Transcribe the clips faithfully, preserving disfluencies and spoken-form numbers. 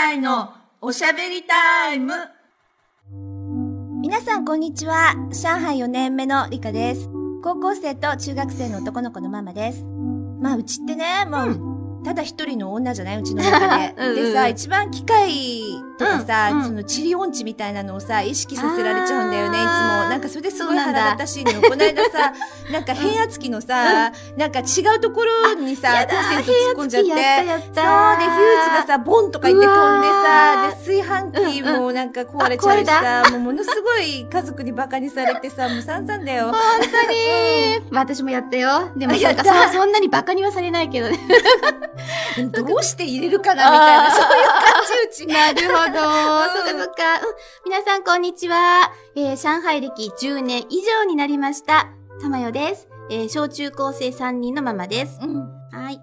たいのおしゃべりタイム。皆さんこんにちは。上海よねんめのリカです。高校生と中学生の男の子のママです。まあうちってね、もう、うん、ただ一人の女じゃないうちの中でうん、うん、でさ、一番機械とかさ、うんうん、そのチリ音痴みたいなのをさ意識させられちゃうんだよねいつも。なんかそれですごい腹立たしいのこの間さなんか変圧器のさ、うん、なんか違うところにさコンセント突っ込んじゃってやったやったそうで、ヒューズがさボンとか言って飛んでさ、で炊飯器もなんか壊れちゃうしさ、うんうん、もうものすごい家族にバカにされてさもう散々だよ本当に、うん、まあ私もやったよ。でもなんか そ, そんなにバカにはされないけどねどうして入れるかなみたいなそういう感じうちなるほどそうかそうか、うん、皆さんこんにちは、えー、上海歴じゅうねん以上になりましたたまよです、えー、小中高生さんにんのママです、うん、はい。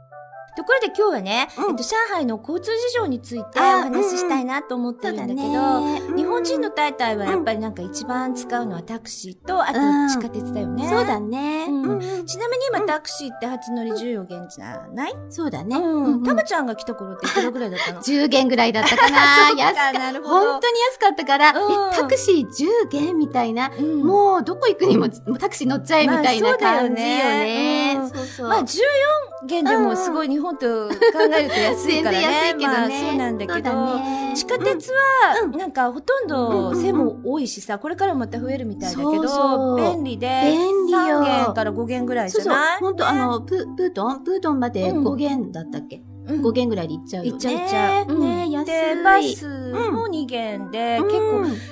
ところで今日はね、うんえっと、上海の交通事情についてお話ししたいなと思ってるんだけど、うんうんね、日本人の大体はやっぱりなんか一番使うのはタクシーと、あと地下鉄だよね、うん、そうだね、うんうん、ちなみに今タクシーって初乗りじゅうよんげんじゃない、うん、そうだね、うんうん、たまちゃんが来た頃っていくらぐらいだったのじゅうげんぐらいだったかなそうか安かなるほど本当に安かったから、うん、タクシーじゅうげんみたいな、うん、もうどこ行くにもタクシー乗っちゃえみたいな感じよね、まあ、そうだよね、うん、そうそう、まあじゅうよんげんでもすごい日本本当考えると安いからね。安いけどね。まあそうなんだけど、ね、地下鉄はなんかほとんど線も多いしさ、これからまた増えるみたいだけど、そうそう便利で便利よ。さんげんからごげんぐらいじゃない？そうそう。本当あのププートンプートンまでごげんだったっけ？うんごげんぐらいで行っちゃうよね。行っちゃう行っちゃう。うん、ね安い。で、バスもにげんで、うん、結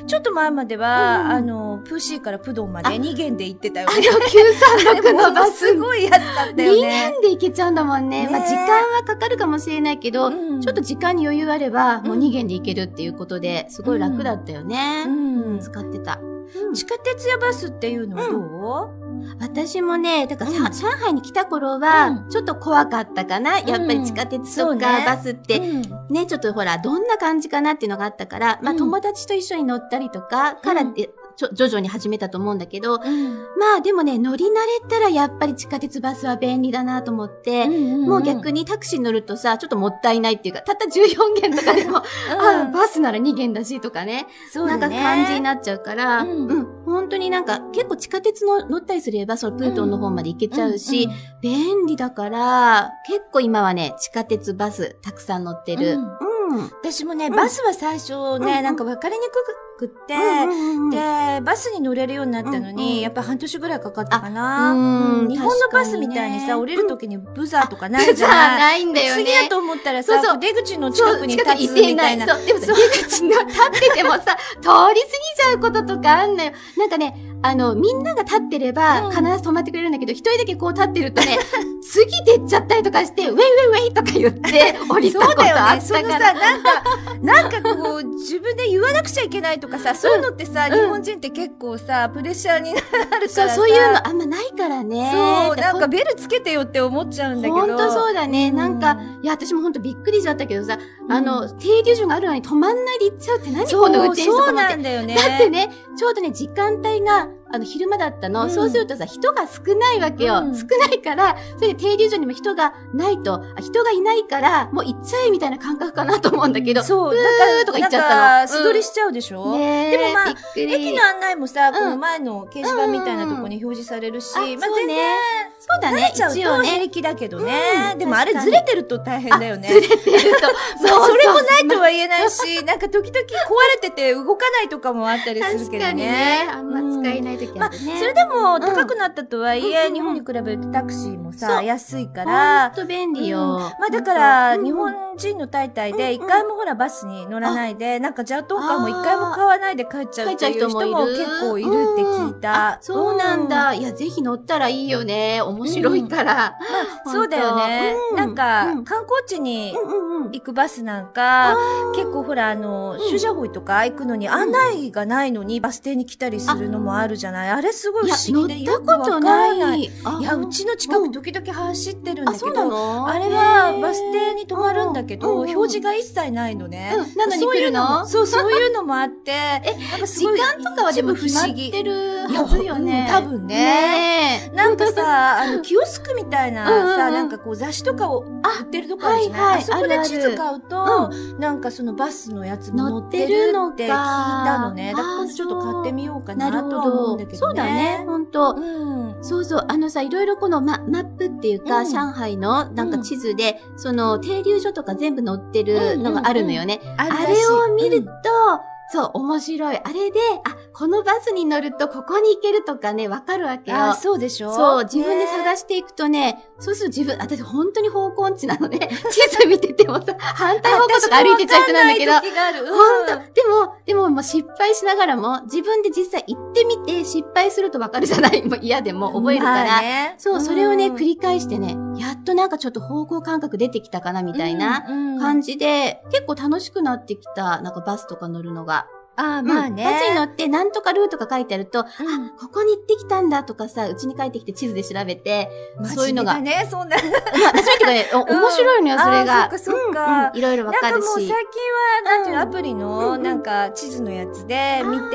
構、ちょっと前までは、うん、あの、プーシーからプドンまでにげんで行ってたよね。あの、きゅうさんろくのバス。すごい安かったよね。にげんで行けちゃうんだもんね。ねまあ、時間はかかるかもしれないけど、うん、ちょっと時間に余裕あれば、もうにげんで行けるっていうことで、すごい楽だったよね。うんうん、使ってた、うん。地下鉄やバスっていうのはどう、うん私もね、だから、うん、上海に来た頃は、ちょっと怖かったかな、うん、やっぱり地下鉄とかバスって、うん、ね、ちょっとほら、どんな感じかなっていうのがあったから、まあ、うん、友達と一緒に乗ったりとかから、うんちょ、徐々に始めたと思うんだけど、うん、まあでもね、乗り慣れたらやっぱり地下鉄バスは便利だなと思って、うんうんうん、もう逆にタクシー乗るとさ、ちょっともったいないっていうか、たったじゅうよんげんとかでも、うん、あ、バスならにげんだしとかね、そうね、なんか感じになっちゃうから、うんうん、本当になんか結構地下鉄の乗ったりすれば、そのプートンの方まで行けちゃうし、うんうんうん、便利だから、結構今はね、地下鉄バスたくさん乗ってる。うん私もね、うん、バスは最初ね、うん、なんか分かりにくくって、うんうんうん、で、バスに乗れるようになったのに、うんうん、やっぱ半年ぐらいかかったかな。うん、日本のバスみたいにさ、降りるときにブザーとかないじゃない、うん、ないんだよね。次だと思ったらさ、そうそう出口の近くに立つみたいな。そう、でもさ、出口に立っててもさ、通り過ぎちゃうこととかあんのよ。なんかね、あの、みんなが立ってれば、必ず止まってくれるんだけど、一、うん、人だけこう立ってるとね、過ぎてっちゃったりとかして、ウェイウェイウェイとか言って、降りたことあったから。そうだよね。そのさ、なんか、なんかこう、自分で言わなくちゃいけないとかさ、そういうのってさ、うん、日本人って結構さ、プレッシャーになるからさ。そう、そういうのあんまないからね。そう、なんかベルつけてよって思っちゃうんだけど。ほんとそうだね。うん、なんか、いや、私もほんとびっくりしちゃったけどさ、うん、あの、停留所があるのに止まんないで行っちゃうって何この運転手とか思って。そうなんだよね。だってね、ちょうどね、時間帯が、あの、昼間だったの、うん。そうするとさ、人が少ないわけよ。うん、少ないから、それで停留所にも人がないと、人がいないから、もう行っちゃえみたいな感覚かなと思うんだけど。そう、だから、とか行っちゃったの。素通りしちゃうでしょ、うん、ねでもまあ、駅の案内もさ、この前の掲示板みたいなとこに表示されるし、うん、まあ全然、そうだね。慣れちゃうと平気だけどね。うん、でもあれずれてると大変だよね。ずれてると。まあ、それもないとは言えないし、なんか時々壊れてて動かないとかもあったりするけどね。確かにね。あんま使えない。うんまあ、それでも高くなったとはいえ、うん、日本に比べるとタクシーもさ、安いから。ほんと便利よ。うん、まあだから、日本人の大体で、一回もほらバスに乗らないで、うん、なんかジャートンカーも一回も買わないで帰っちゃうっていう人も結構いるって聞いた。うん、そうなんだ、うん。いや、ぜひ乗ったらいいよね。面白いから。うんまあ、そうだよね。うん、なんか、うん、観光地に行くバスなんか、うん、結構ほらあの、シュジャホイとか行くのに案内がないのにバス停に来たりするのもあるじゃん。あれすごい不思議でよくわからない。いや、うちの近く時々走ってるんだけど、うん、あ, あれはバス停に止まるんだけど、表示が一切ないのね。うん、なのに来るの？そう、そういうのもあって、え、なんかすごい時間とかはでも決まってるはずよね。多分ね。ねなんかさ、あの、キオスクみたいなさ、うんうんうん、なんかこう雑誌とかを売ってるとこあるじゃない？あ、はい、あそこで地図使うと、うん、なんかそのバスのやつも乗ってるって聞いたのね。だからちょっと買ってみようかなと思うんだけどね。そうだね、ほんと。うん、そうそう、あのさ、いろいろこの マ, マップっていうか、うん、上海のなんか地図で、うん、その停留所とか全部載ってるのがあるのよね。うんうんうん、あ, あれを見ると、うんそう、面白い。あれで、あ、このバスに乗るとここに行けるとかね、わかるわけよ。あ、そうでしょ？そう、自分で探していくとね、ねそうすると自分、私本当に方向音痴なので、ね、地図見ててもさ、反対方向とか歩いてちゃう人なんだけど、本当、うん、でも、でももう失敗しながらも、自分で実際行ってみて、失敗するとわかるじゃないもう嫌でも覚えるから、ね、そう、それをね、繰り返してね、やっとなんかちょっと方向感覚出てきたかな、みたいな感じで、うんうん、結構楽しくなってきた、なんかバスとか乗るのが。ああ、まあね。バスに乗って、なんとかルートが書いてあると、うん、あ、ここに行ってきたんだとかさ、うちに帰ってきて地図で調べて、そういうのが。ね、そんな。まあ、そういうけどね、面白いのよ、それが。あ、そっかそっか。いろいろわかるし。なんかもう最近は、なんていうの、アプリの、なんか地図のやつで見て、うん、そ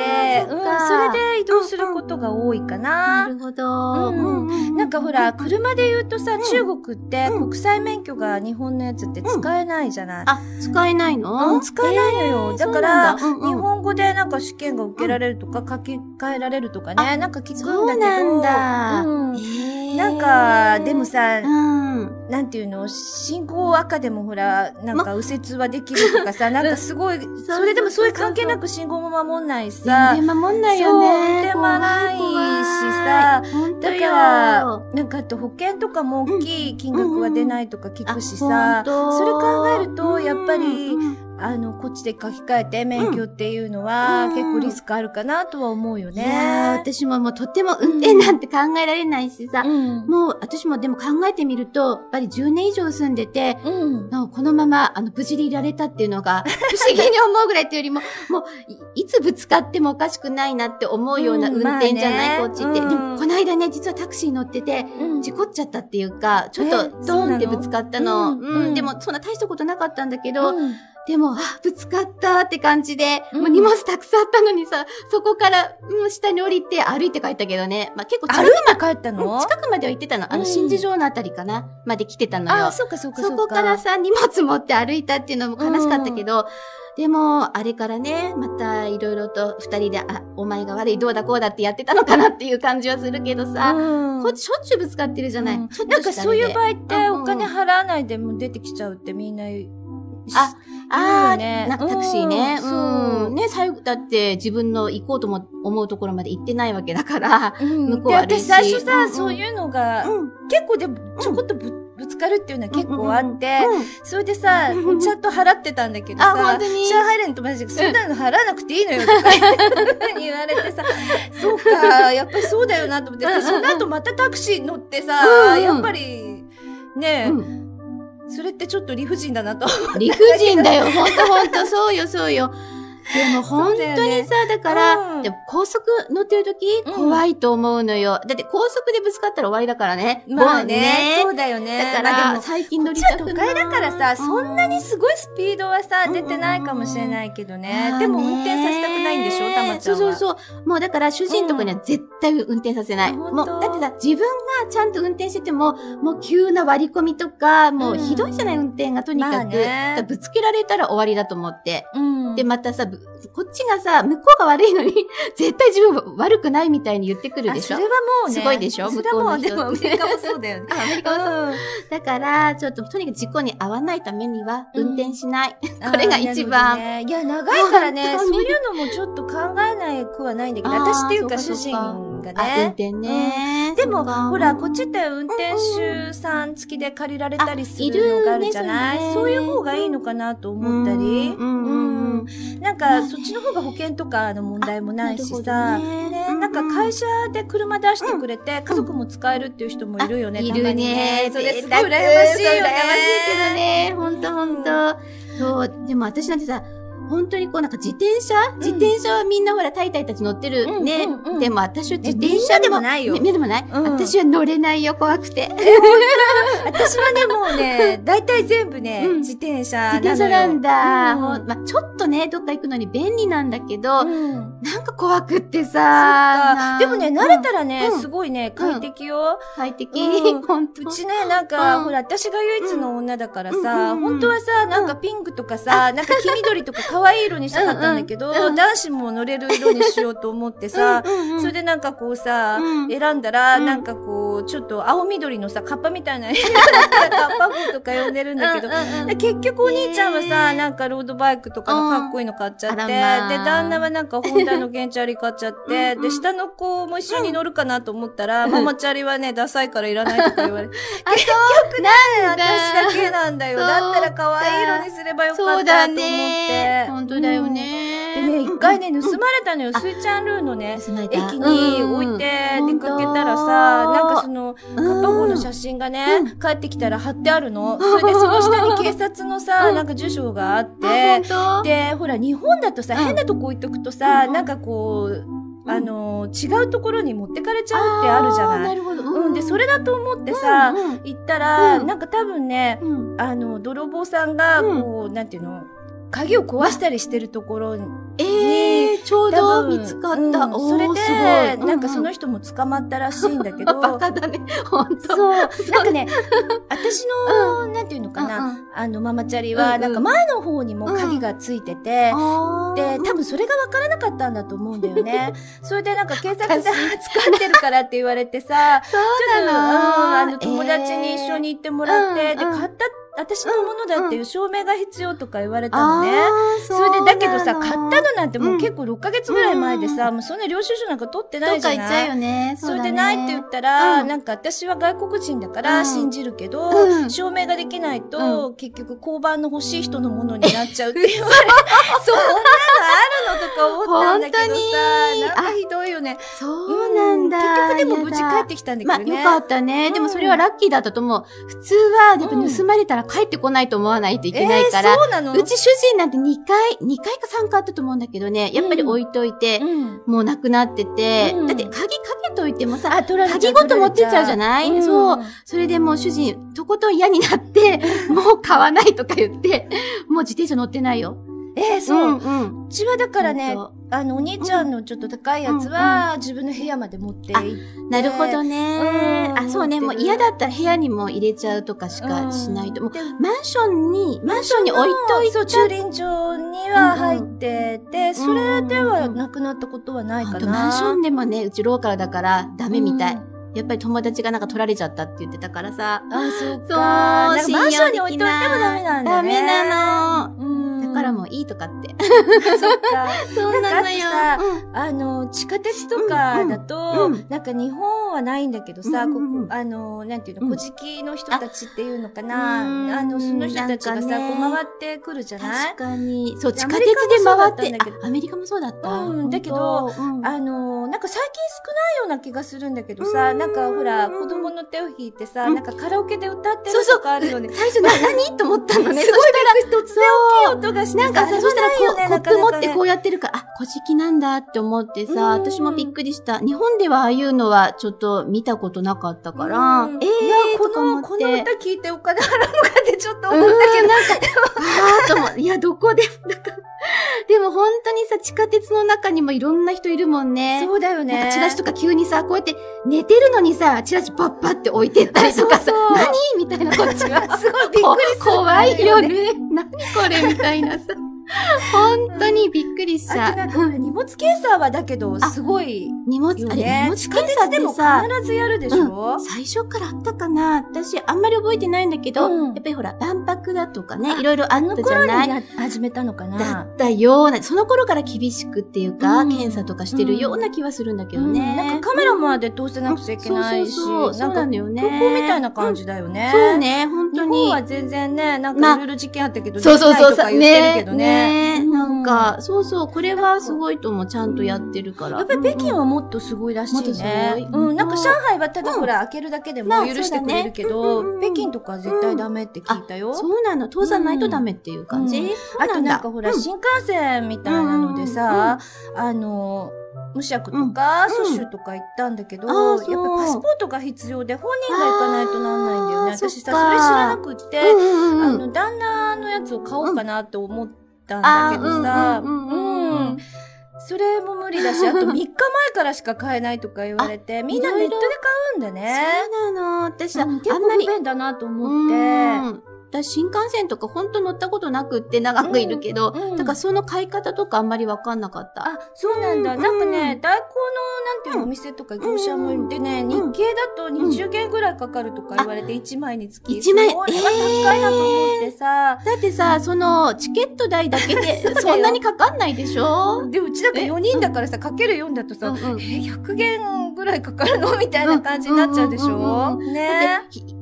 れで移動することが多いかな。なるほど。うん。なんかほら、車で言うとさ、中国って国際免許が日本のやつって使えないじゃない。あ、使えないの？使えないのよ。だから、日本語ここでなんか試験が受けられるとか書き換えられるとかね、なんか聞くんだけど。そうなんだ。うんえー、なんか、でもさ、うん、なんていうの、信号赤でもほら、なんか右折はできるとかさ、ま、なんかすごい、それでもそういう関係なく信号も守んないしさ。全然守んないよね。そう、運転もないしさ。だから、なんかあと保険とかも大きい金額は出ないとか聞くしさ、うんうん、それ考えると、やっぱり、うんうんあの、こっちで書き換えて免許っていうのは、うん、結構リスクあるかなとは思うよね。いやー、私ももうとっても運転なんて考えられないしさ、うん、もう私もでも考えてみると、やっぱりじゅうねん以上住んでて、うん、このままあの無事でいられたっていうのが不思議に思うぐらいというよりも、もういつぶつかってもおかしくないなって思うような運転じゃない、うん、こっちって。うん、でもこの間ね、実はタクシー乗ってて、うん、事故っちゃったっていうか、ちょっとドーンってぶつかったの。うんうん、でもそんな大したことなかったんだけど、うんでも、あ、ぶつかったって感じで、もう荷物たくさんあったのにさ、そこから、うん、下に降りて歩いて帰ったけどね。まあ、結構近く。歩いて帰ったの？近くまでは行ってたの。あの、新事情のあたりかな、うん、まで来てたのよ。あ、そうかそうかそうか。そこからさ、荷物持って歩いたっていうのも悲しかったけど、うんでも、あれからね、またいろいろと二人で、あ、お前が悪い、どうだこうだってやってたのかなっていう感じはするけどさ、うん、こっちしょっちゅうぶつかってるじゃない。うん、なんかそういう場合って、お金払わないでも出てきちゃうってみんな言う。あ、ああ、ね、なんかタクシーね。うん。うん、ね、最後、だって自分の行こうとも思うところまで行ってないわけだから、うん、向こうは。で、私最初さ、うんうん、そういうのが、うん、結構でも、ちょこっとぶ、うんぶつかるっていうのは結構あって、それでさ、ちゃんと払ってたんだけどさ、上海連の友達が、そんなの払わなくていいのよとか言われてさ、そうか、やっぱりそうだよなと思って、その後またタクシー乗ってさ、やっぱり、ねえ、それってちょっと理不尽だなと。理不尽だよ、ほんとほんと、そうよそうよ。でも本当にさ、だから、高速乗ってるとき、怖いと思うのよ。だって高速でぶつかったら終わりだからね。まあね。そうだよね。だから、最近乗りたくない。都会だからさ、そんなにすごいスピードはさ、出てないかもしれないけどね。でも運転させたくないんでしょ、たまちゃんは。そうそうそう。もうだから主人とかには絶対運転させない。もう、だってさ、自分がちゃんと運転してても、もう急な割り込みとか、もうひどいじゃない運転がとにかく。ぶつけられたら終わりだと思って。で、またさ、こっちがさ、向こうが悪いのに、絶対自分悪くないみたいに言ってくるでしょ。それはもうね。すごいでしょ向こうの人って。それはもう、でもアメリカもそうだよね。アメリカもそう。だから、ちょっと、とにかく事故に遭わないためには、運転しない。これが一番。いや、長いからね、そういうのもちょっと考えない子はないんだけど、私っていうか主人がね。運転ね。でも、ほら、こっちって運転手さん付きで借りられたりするのがあるじゃない？そういう方がいいのかなと思ったり。なんか、そっちの方が保険とかの問題もないしさ、なんか会社で車出してくれて、家族も使えるっていう人もいるよね、いるね。それすごい羨ましいよね。羨ましいけどね。ほんとほんと。そう、でも私なんてさ、本当にこうなんか自転車、うん、自転車はみんなほらタイタイたち乗ってるね、うんうんうん、でも私は自転車でもないよ、ね、でもない、うん、私は乗れないよ、怖くて私はねもうね大体全部ね、うん、自転車なのよ。自転車なんだ、うんまあ、ちょっとねどっか行くのに便利なんだけど、うん、なんか怖くってさ。でもね慣れたらね、うん、すごいね快適よ、うん、快適、うん、本当うちねなんか、うん、ほら私が唯一の女だからさ、うん、本当はさなんかピンクとかさ、うん、なんか黄緑とか可愛い色にしたかったんだけど、うんうん、男子も乗れる色にしようと思ってさうん、うん、それでなんかこうさ、うん、選んだらなんかこうちょっと青緑のさカッパみたいな色だったらカッパ帽とか呼んでるんだけど、うんうんうん、結局お兄ちゃんはさ、えー、なんかロードバイクとかのかっこいいの買っちゃって、うんまあ、で旦那はなんか本体の原チャリ買っちゃってうん、うん、で下の子も一緒に乗るかなと思ったら、うん、ママチャリはねダサいからいらないとか言われて結局ね私だけなんだよ。だったら可愛い色にすればよかったと思って。そうだね、本当だよね、うん、でね一回ね盗まれたのよ、うん、スイちゃんルーのね駅に置いて出かけたらさ、うん、なんかそのカッパ号の写真がね、うん、帰ってきたら貼ってあるの、うん、それでその下に警察のさ、うん、なんか住所があって、うん、でほら日本だとさ、うん、変なとこ置いとくとさ、うん、なんかこうあのー、違うところに持ってかれちゃうってあるじゃない。なるほど、うん、うん、でそれだと思ってさ、うんうん、行ったら、うん、なんか多分ね、うん、あの泥棒さんがこう、うん、なんていうの鍵を壊したりしてるところに、えー、ちょうど見つかった、うん、それで、うんうん、なんかその人も捕まったらしいんだけどバカだね、ほんとそう、なんかね私の、うん、なんていうのかな、うんうん、あのママチャリは、うんうん、なんか前の方にも鍵がついてて、うん、で、多分それが分からなかったんだと思うんだよねそれでなんか警察で使ってるからって言われてさそうなの、ちょっと、うん、あの友達に一緒に行ってもらって、えー、で、買った私のものだっていう証明が必要とか言われたのね、うん、それでだけどさ買ったのなんてもう結構ろっかげつぐらい前でさ、うん、もうそんな領収書なんか取ってないじゃない。どっか行っちゃうよね。 そうだね。それでないって言ったら、うん、なんか私は外国人だから信じるけど、うん、証明ができないと、うん、結局交番の欲しい人のものになっちゃうって言われそんなのあるのとか思ったんだけどさなんかひどいよね。そうなんだ、うん、結局でも無事帰ってきたんだけどね、まあ、よかったね、うん、でもそれはラッキーだったと思う。普通はやっぱ盗まれたら帰ってこないと思わないといけないから、えー、そうなの。うち主人なんてにかい、にかいかさんかいあったと思うんだけどね、やっぱり置いといて、うん、もうなくなってて、うん、だって鍵かけといてもさ、鍵ごと持ってっちゃうじゃない、うん、そう。それでもう主人、とことん嫌になって、もう買わないとか言って、もう自転車乗ってないよ。えー、そう。うん、うちはだからね、あの、お兄ちゃんのちょっと高いやつは、自分の部屋まで持って行って。あ、なるほどね。あ、そうね。もう嫌だったら部屋にも入れちゃうとかしかしないと。もう、マンションに、マンションに置いといて。そう、駐輪場には入ってて、それではなくなったことはないかな。あとマンションでもね、うちローカルだからダメみたい。やっぱり友達がなんか取られちゃったって言ってたからさ。あ、そうか。そう、マンションに置いといてもダメなんだね。ダメなの。からもいいとかってそっかそうなのよ。なんかあとさ、うん、あの地下鉄とかだと、うんうん、なんか日本はないんだけどさ、うんうん、ここあのなんていうの、うん、小敷の人たちっていうのかな、 あ, あのその人たちがさ、ね、こう回ってくるじゃない。確かにそう、地下鉄で回って。アメリカもそうだったんだけど、うん、だけど、うん、あのなんか最近少ないような気がするんだけどさ、うん、なんかほら子供の手を引いてさ、うん、なんかカラオケで歌ってるとかあるよね。そうそう最初な何と思ったのね。すごいびっくりした。突然大きい音がなんかさ、そしたらこう、ね、コップ持ってこうやってるから、あ、小敷なんだって思ってさ、私もびっくりした。日本ではああいうのはちょっと見たことなかったから、えー、いやこの、この歌聞いてお金払うのかってちょっと思ったけど、なんか、あーと思う。いや、どこで、なんか、でも本当にさ、地下鉄の中にもいろんな人いるもんね。そうだよね。なんかチラシとか急にさ、こうやって寝てるのにさ、チラシパッパって置いてったりとかさ、そうそう何みたいなこっちは。すごいびっくりする。怖いよね。何これみたいな。本当にびっくりした。なんか荷物検査はだけど、すごい、ね。荷物、あれ、荷物検査でも必ずやるでしょ、うん、最初からあったかな。私、あんまり覚えてないんだけど、うん、やっぱりほら、万博だとかね、いろいろあったじゃない。あの頃に始めたのかな。だったような、その頃から厳しくっていうか、うん、検査とかしてるような気はするんだけどね。うんうん、なんかカメラまで通せなくちゃいけないし、そうなんだよね。空港みたいな感じだよね。うん、そうね、本当に。日本は全然ね、なんかいろいろ事件あったけど、まあ、そうそうそう、ね。なんか、そうそう、これはすごいともちゃんとやってるから。やっぱり北京はもっとすごいらしいね。うん、なんか上海はただほら開けるだけでも許してくれるけど、北京とか絶対ダメって聞いたよ。そうなの、通さないとダメっていう感じ。あとなんかほら、新幹線みたいなのでさ、あの、無錫とか、蘇州とか行ったんだけど、やっぱパスポートが必要で本人が行かないとなんないんだよね。私さ、それ知らなくって、あの、旦那のやつを買おうかなと思ったんだけどさ、うん。それも無理だし、あとみっかまえからしか買えないとか言われて、みんなネットで買うんだね。そうなの。私は、あんまり。不便だなと思って。私新幹線とか本当乗ったことなくって長くいるけど、うんうん、だからその買い方とかあんまりわかんなかった。あ、そうなんだ。うん、なんかね、代行のなんていうのお店とか業者もでね、日系だとにじゅうげんぐらいかかるとか言われていちまいにつき。いちまい、高いなと思ってさ。だってさ、そのチケット代だけでそんなにかかんないでしょで、うちだからよにんだからさ、かけるよんだとさ、え、ひゃくげんぐらいかかるのみたいな感じになっちゃうでしょね。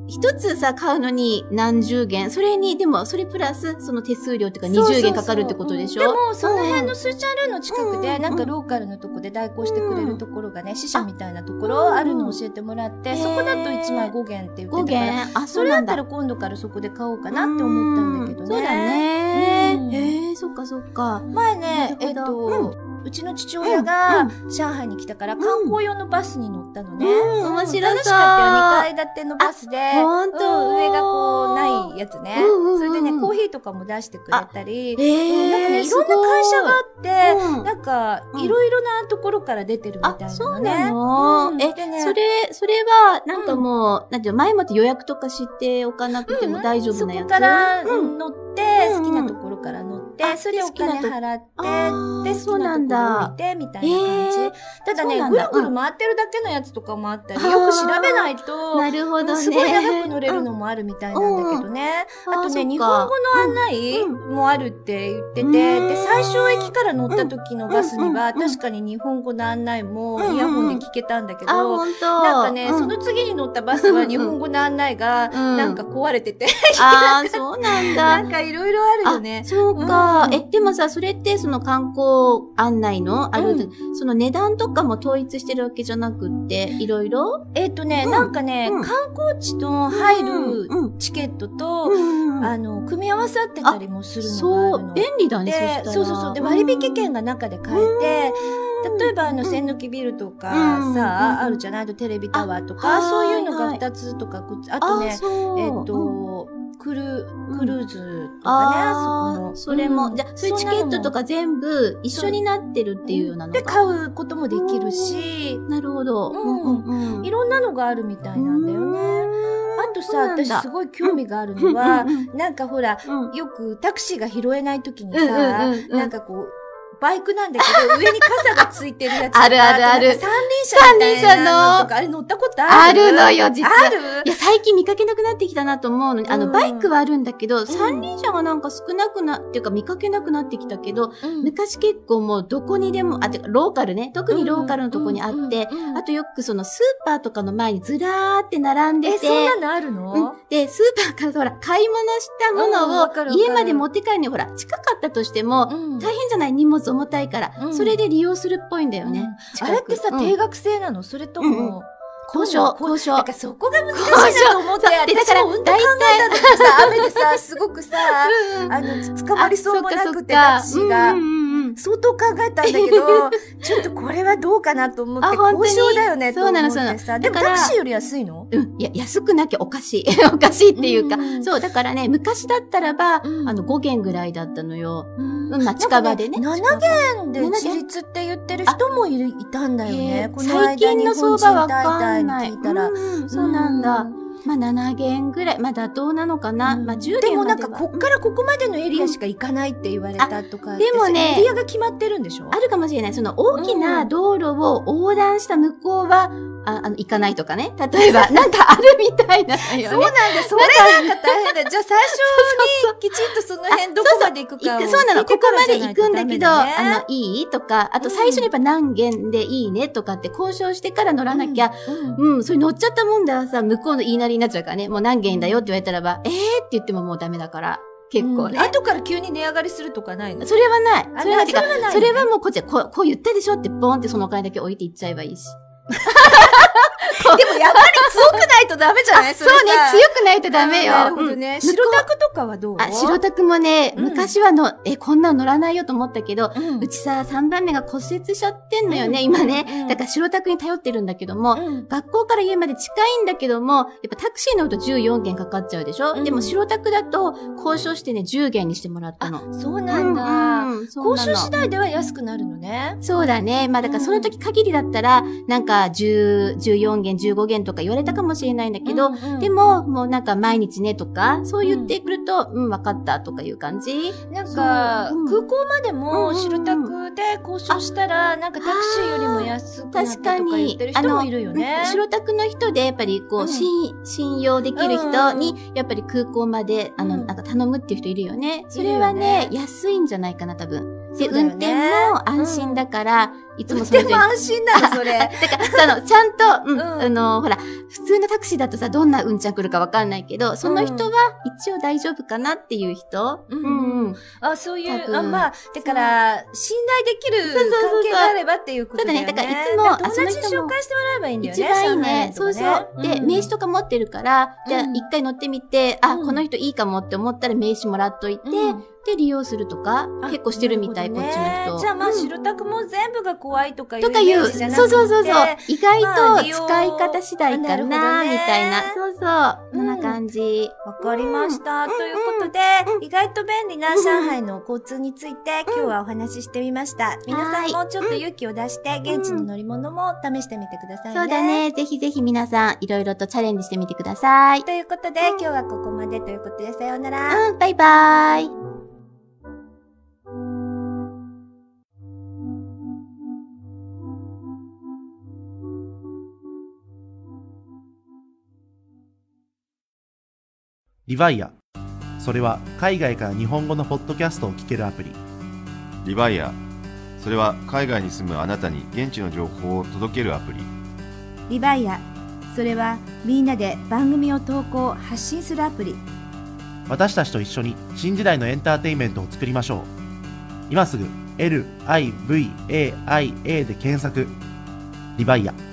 一つさ、買うのに何十元。それに、でも、それプラス、その手数料とかにじゅうげんかかるってことでしょ？でも、その辺のスーチャンルーの近くで、なんかローカルのとこで代行してくれるところがね、支社みたいなところあるのを教えてもらって、そこだといちまいごげんって言ってたから、あ、それだったら今度からそこで買おうかなって思ったんだけどね。そうだね。へえ、そっかそっか。前ね、えっと、うちの父親が上海に来たから観光用のバスに乗ったのね。うん、面白そう。楽しかったよ。にかい建てのバスで、うん、上がこう、ないやつね。それでね、コーヒーとかも出してくれたり、なんかね、いろんな会社があって、なんか、いろいろなところから出てるみたいなね。あ、そうなの？え、それ、それは、なんかもう、なんていうの、前もって予約とかしておかなくても大丈夫なやつ。そこから乗って、好きなところから乗って、それでお金払って、で、そうなんだ。見てみたいな感じ。ただね、ぐるぐる回ってるだけのやつとかもあったり、よく調べないと、なるほどね。すごい長く乗れるのもあるみたいなんだけどね。あとね、日本語の案内もあるって言ってて、で、最初駅から乗った時のバスには、確かに日本語の案内もイヤホンで聞けたんだけど、なんかね、その次に乗ったバスは日本語の案内が、なんか壊れてて。ああ、そうなんだ。なんかいろいろあるよね。そうか。え、でもさ、それってその観光案内のある、その値段とかも統一してるわけじゃなくって、いろいろ？えっとね、なんかね、観光地と入るチケットと、あの、組み合わさってたりもするのがあるの。そう、便利だね。そうそうそう。で、割引券が中で買えて、例えばあの、栓抜きビルとかさ、あるじゃないとテレビタワーとか、そういうのがふたつとか、あとね、えっと、クル、クルーズとかね、そこの。それも、じゃそういうチケットとか全部一緒になってるっていうようなのか。で、買うこともできるし。なるほど。うん。いろんなのがあるみたいなんだよね。あとさ、私すごい興味があるのは、なんかほら、よくタクシーが拾えない時にさ、なんかこう、バイクなんだけど、上に傘がついてるやつ。あるあるある。三輪車みたいなのとか、あれ乗ったことある？あるのよ、実は。ある？いや、最近見かけなくなってきたなと思うのに、あの、バイクはあるんだけど、三輪車がなんか少なくな、っていうか見かけなくなってきたけど、昔結構もうどこにでも、あ、てか、ローカルね。特にローカルのとこにあって、あとよくそのスーパーとかの前にずらーって並んでて。え、そんなのあるの？で、スーパーからほら、買い物したものを家まで持って帰るにほら、近かったとしても、大変じゃない？荷物重たいから、それで利用するっぽいんだよね。あれってさ、定額制なの？それとも、交渉、交渉。だからそこが難しいなと思って、私もうんと考えた時にさ、雨でさ、すごくさ、あの、捕まりそうもなくて、タクシーが。相当考えたんだけど、ちょっとこれはどうかなと思って、交渉だよね、と思ってさ。でもタクシーより安いの？うん。いや、安くなきゃおかしい。おかしいっていうか。そう、だからね、昔だったらば、あの、ごげんぐらいだったのよ。まあ、近場でね。ななげんで自立って言ってる人もいたんだよね。最近の相場は分かんない。そうなんだ。まあななげんぐらい、まあ妥当なのかな。まあじゅうげんまでは。でもなんかこっからここまでのエリアしか行かないって言われたとか。でもね。エリアが決まってるんでしょ？あるかもしれない。その大きな道路を横断した向こうは、あ、あの、行かないとかね。例えば、なんかあるみたいなのよね。そうなんだ。それなんか大変だ。じゃあ最初にきちんとその辺どこまで行くかを。そうなの。ここまで行くんだけど、あの、いいとか、あと最初にやっぱ何件でいいねとかって交渉してから乗らなきゃ、うん、それ乗っちゃったもんだらさ、向こうの言いなりになっちゃうからね。もう何件だよって言われたらば、えーって言ってももうダメだから。結構ね、うん、後から急に値上がりするとかないの？それはない。それはない、ね。それはもうこっちこう、こう言ったでしょってボーンってそのお金だけ置いていっちゃえばいいし。でもやっぱり強くないとダメじゃない？それそうね、強くないとダメよ。なるほどね。白タクとかはどう？あ、白タクもね、うん、昔はの、え、こんなの乗らないよと思ったけど、うん、うちさ、さんばんめが骨折しちゃってんのよね、うん、今ね、うん。だから白タクに頼ってるんだけども、うん、学校から家まで近いんだけども、やっぱタクシー乗るとじゅうよんげんかかっちゃうでしょ、うん、でも白タクだと、交渉してね、じゅうげんにしてもらったの。あ、そうなんだ。うんうん、交渉次第では安くなるのね。そうだね。まあだからその時限りだったら、なんかじゅう、じゅうよんげん、じゅうごげんとか言われたかもしれないんだけど、うんうん、でも、もうなんか毎日ねとか、そう言ってくると、うん、うん、分かったとかいう感じ。なんか、うん、空港までも、白タクで交渉したら、なんかタクシーよりも安くなったとか言ってる人もいるよね。白タクの人で、やっぱりこう、うん、信、信用できる人に、やっぱり空港まで、あの、なんか頼むっていう人いるよね。うん、それはね、安いんじゃないかな、多分。で、ね、運転も安心だから、うん、いつもそれ。運転も安心なの、それ。だから、あの、ちゃんと、うん、うん、あの、ほら、普通のタクシーだとさ、どんなうんちゃん来るかわかんないけど、その人は一応大丈夫かなっていう人、うん、うん、うん。あ、そういう、あ、まあ、だから、信頼できる関係があればっていうことだよね。そうだね。だから、いつも、あ、その人も紹介してもらえばいいんだよね。一番いいね。そうそう。うん、で、名刺とか持ってるから、じゃあ一回乗ってみて、うん、あ、この人いいかもって思ったら名刺もらっといて、うんで利用するとか結構してるみたい、ね、こっちの人。じゃあまあ、うん、白タクも全部が怖いとかいうイメージじゃなくて、そうそうそうそう、意外と使い方次第かな、みたいな、そうそう、こ、うん、んな感じ。わかりました、うん、ということで、うん、意外と便利な上海の交通について、うん、今日はお話ししてみました、うん、皆さんもちょっと勇気を出して現地の乗り物も試してみてくださいね、うん、そうだね、ぜひぜひ皆さんいろいろとチャレンジしてみてくださいということで、うん、今日はここまでということで、さようなら、うん、バイバーイ。リヴァイア、それは海外から日本語のポッドキャストを聞けるアプリ。リヴァイア、それは海外に住むあなたに現地の情報を届けるアプリ。リヴァイア、それはみんなで番組を投稿発信するアプリ。私たちと一緒に新時代のエンターテインメントを作りましょう。今すぐ エルアイブイエーアイエー で検索。リヴァイア。